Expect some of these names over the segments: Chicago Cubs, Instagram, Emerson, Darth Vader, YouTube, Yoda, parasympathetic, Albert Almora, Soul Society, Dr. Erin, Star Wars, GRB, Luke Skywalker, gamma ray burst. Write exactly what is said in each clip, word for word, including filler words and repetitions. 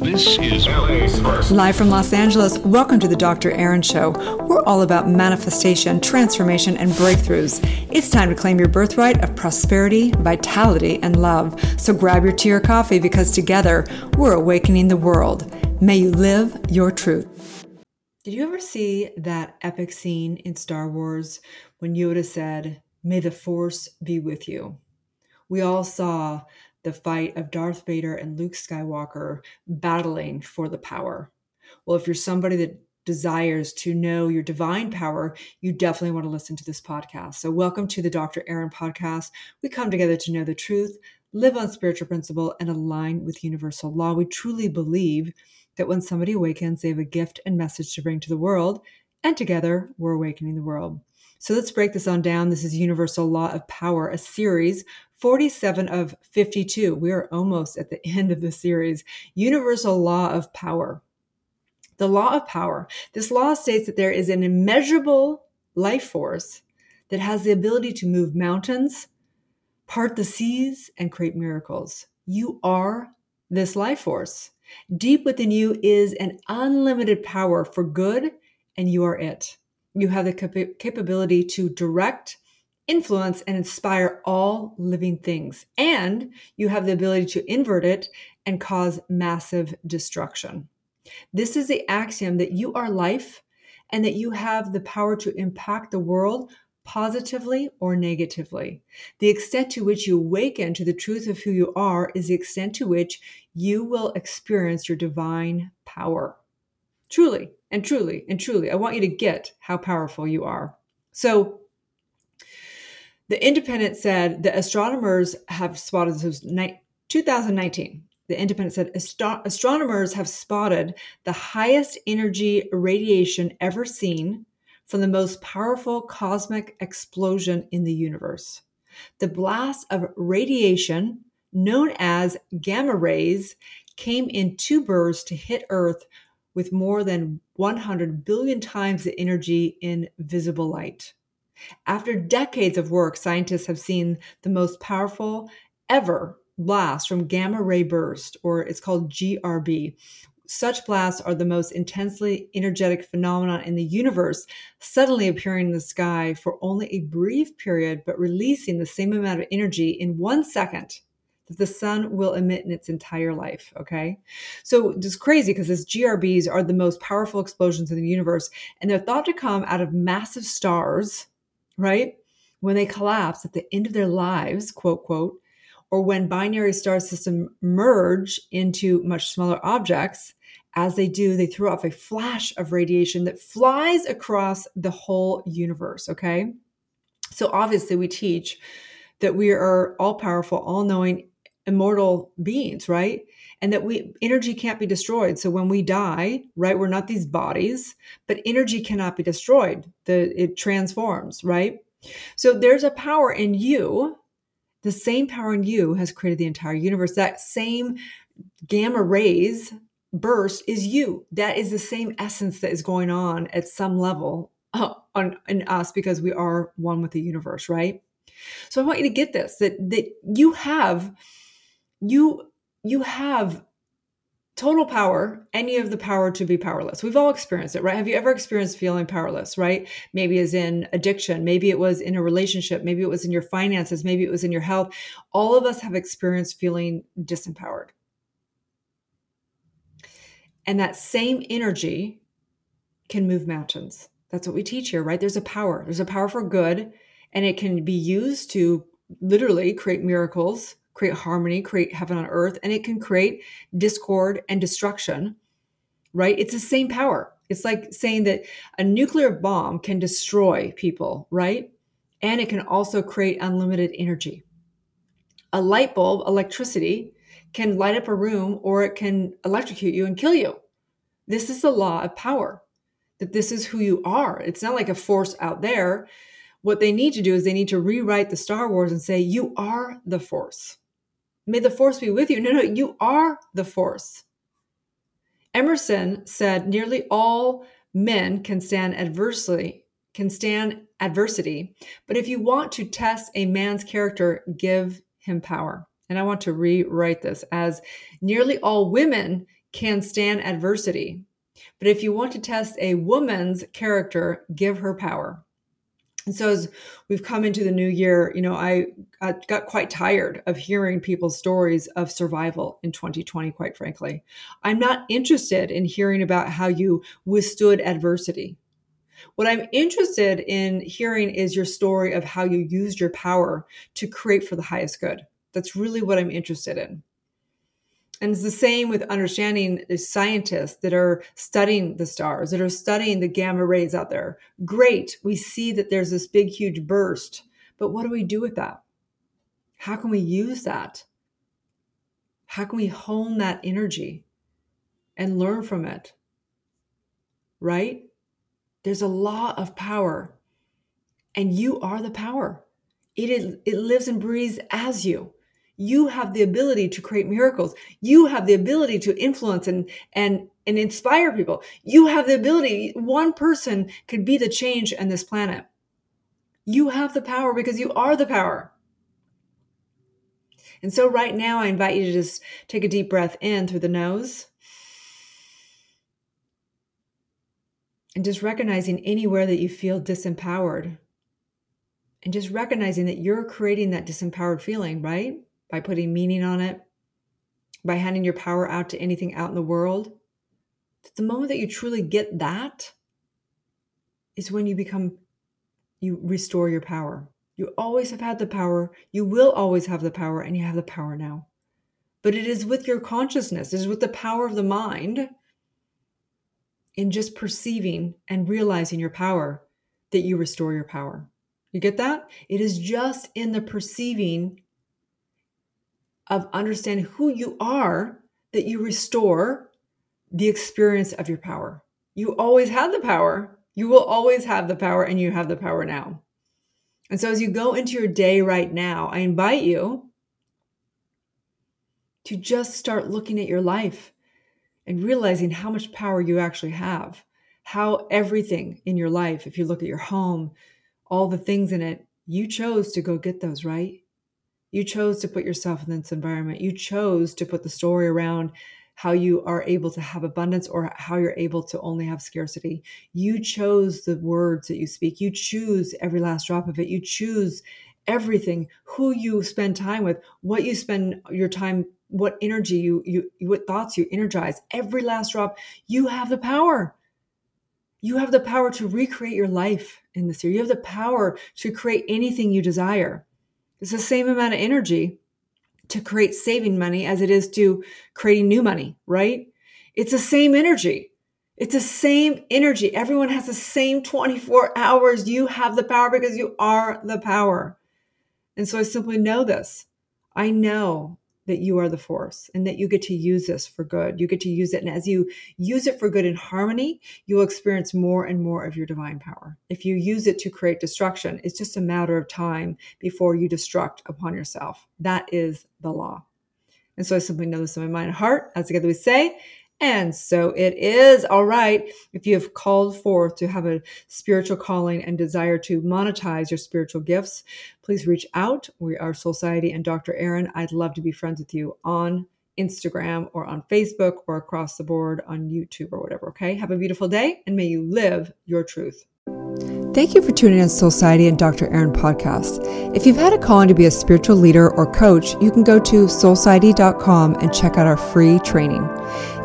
This is live from Los Angeles. Welcome to the Doctor Erin Show. We're all about manifestation, transformation, and breakthroughs. It's time to claim your birthright of prosperity, vitality, and love. So grab your tea or coffee because together we're awakening the world. May you live your truth. Did you ever see that epic scene in Star Wars when Yoda said, "May the Force be with you"? We all saw the fight of Darth Vader and Luke Skywalker battling for the power. Well, if you're somebody that desires to know your divine power, you definitely want to listen to this podcast. So welcome to the Doctor Erin podcast. We come together to know the truth, live on spiritual principle, and align with universal law. We truly believe that when somebody awakens, they have a gift and message to bring to the world, and together we're awakening the world. So let's break this on down. This is Universal Law of Power, a series, forty-seven of fifty-two. We are almost at the end of the series. Universal Law of Power. The law of power. This law states that there is an immeasurable life force that has the ability to move mountains, part the seas, and create miracles. You are this life force. Deep within you is an unlimited power for good, and you are it. You have the cap- capability to direct, influence, and inspire all living things. And you have the ability to invert it and cause massive destruction. This is the axiom that you are life and that you have the power to impact the world positively or negatively. The extent to which you awaken to the truth of who you are is the extent to which you will experience your divine power. Truly. And truly, and truly, I want you to get how powerful you are. So the Independent said the astronomers have spotted, this was twenty nineteen. The Independent said Astro- astronomers have spotted the highest energy radiation ever seen from the most powerful cosmic explosion in the universe. The blast of radiation, known as gamma rays, came in two bursts to hit Earth with more than one hundred billion times the energy in visible light. After decades of work, scientists have seen the most powerful ever blast from gamma ray burst, or it's called G R B. Such blasts are the most intensely energetic phenomenon in the universe, suddenly appearing in the sky for only a brief period, but releasing the same amount of energy in one second the sun will emit in its entire life, okay? So it's crazy because these G R Bs are the most powerful explosions in the universe, and they're thought to come out of massive stars, right? When they collapse at the end of their lives, quote, quote, or when binary star systems merge into much smaller objects. As they do, they throw off a flash of radiation that flies across the whole universe, okay? So obviously we teach that we are all-powerful, all-knowing, immortal beings, right? And that we energy can't be destroyed. So when we die, right, we're not these bodies, but energy cannot be destroyed. The, it transforms, right? So there's a power in you. The same power in you has created the entire universe. That same gamma rays burst is you. That is the same essence that is going on at some level on, in us because we are one with the universe, right? So I want you to get this, that that you have You you have total power, and you have the power to be powerless. We've all experienced it, right? Have you ever experienced feeling powerless, right? Maybe as in addiction. Maybe it was in a relationship. Maybe it was in your finances. Maybe it was in your health. All of us have experienced feeling disempowered. And that same energy can move mountains. That's what we teach here, right? There's a power. There's a power for good, and it can be used to literally create miracles, create harmony, create heaven on earth, and it can create discord and destruction, right? It's the same power. It's like saying that a nuclear bomb can destroy people, right? And it can also create unlimited energy. A light bulb, electricity, can light up a room, or it can electrocute you and kill you. This is the law of power, that this is who you are. It's not like a force out there. What they need to do is they need to rewrite the Star Wars and say, you are the force. May the force be with you. No, no, you are the force. Emerson said, nearly all men can stand adversely, can stand adversity. But if you want to test a man's character, give him power. And I want to rewrite this as nearly all women can stand adversity. But if you want to test a woman's character, give her power. And so as we've come into the new year, you know, I, I got quite tired of hearing people's stories of survival in twenty twenty, quite frankly. I'm not interested in hearing about how you withstood adversity. What I'm interested in hearing is your story of how you used your power to create for the highest good. That's really what I'm interested in. And it's the same with understanding the scientists that are studying the stars, that are studying the gamma rays out there. Great. We see that there's this big, huge burst, but what do we do with that? How can we use that? How can we hone that energy and learn from it? Right? There's a law of power, and you are the power. It is, it lives and breathes as you. You have the ability to create miracles. You have the ability to influence and, and, and inspire people. You have the ability. One person could be the change on this planet. You have the power because you are the power. And so right now, I invite you to just take a deep breath in through the nose. And just recognizing anywhere that you feel disempowered. And just recognizing that you're creating that disempowered feeling, right? By putting meaning on it, by handing your power out to anything out in the world. The moment that you truly get that is when you become, you restore your power. You always have had the power, you will always have the power, and you have the power now. But it is with your consciousness, it is with the power of the mind, in just perceiving and realizing your power, that you restore your power. You get that? It is just in the perceiving of understanding who you are, that you restore the experience of your power. You always had the power. You will always have the power, and you have the power now. And so as you go into your day right now, I invite you to just start looking at your life and realizing how much power you actually have, how everything in your life, if you look at your home, all the things in it, you chose to go get those, right? You chose to put yourself in this environment. You chose to put the story around how you are able to have abundance or how you're able to only have scarcity. You chose the words that you speak. You choose every last drop of it. You choose everything, who you spend time with, what you spend your time, what energy you, you, what thoughts you energize. Every last drop, you have the power. You have the power to recreate your life in this year. You have the power to create anything you desire. It's the same amount of energy to create saving money as it is to creating new money, right? It's the same energy. It's the same energy. Everyone has the same twenty-four hours. You have the power because you are the power. And so I simply know this. I know that you are the force and that you get to use this for good. You get to use it. And as you use it for good in harmony, you'll experience more and more of your divine power. If you use it to create destruction, it's just a matter of time before you destruct upon yourself. That is the law. And so I simply know this in my mind and heart, as together we say, and so it is. All right. If you have called forth to have a spiritual calling and desire to monetize your spiritual gifts, please reach out. We are Soul Society and Doctor Erin. I'd love to be friends with you on Instagram or on Facebook or across the board on YouTube or whatever. Okay. Have a beautiful day, and may you live your truth. Thank you for tuning in to Soul Society and Doctor Erin podcast. If you've had a calling to be a spiritual leader or coach, you can go to soul society dot com and check out our free training.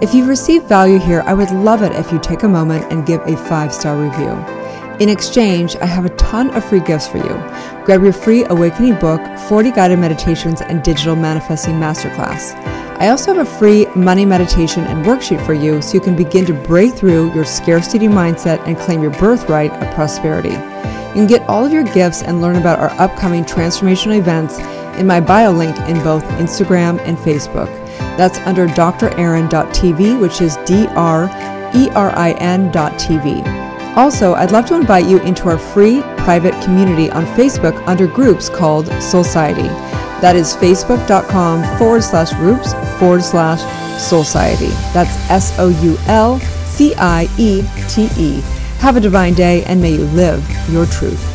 If you've received value here, I would love it if you take a moment and give a five-star review. In exchange, I have a ton of free gifts for you. Grab your free awakening book, forty guided meditations, and digital manifesting masterclass. I also have a free money meditation and worksheet for you so you can begin to break through your scarcity mindset and claim your birthright of prosperity. You can get all of your gifts and learn about our upcoming transformational events in my bio link in both Instagram and Facebook. That's under d r erin dot t v, which is D R E R I N dot T V. Also, I'd love to invite you into our free private community on Facebook under groups called Soul Society. That is facebook.com forward slash groups forward slash Soul Society. That's S O U L C I E T E. Have a divine day, and may you live your truth.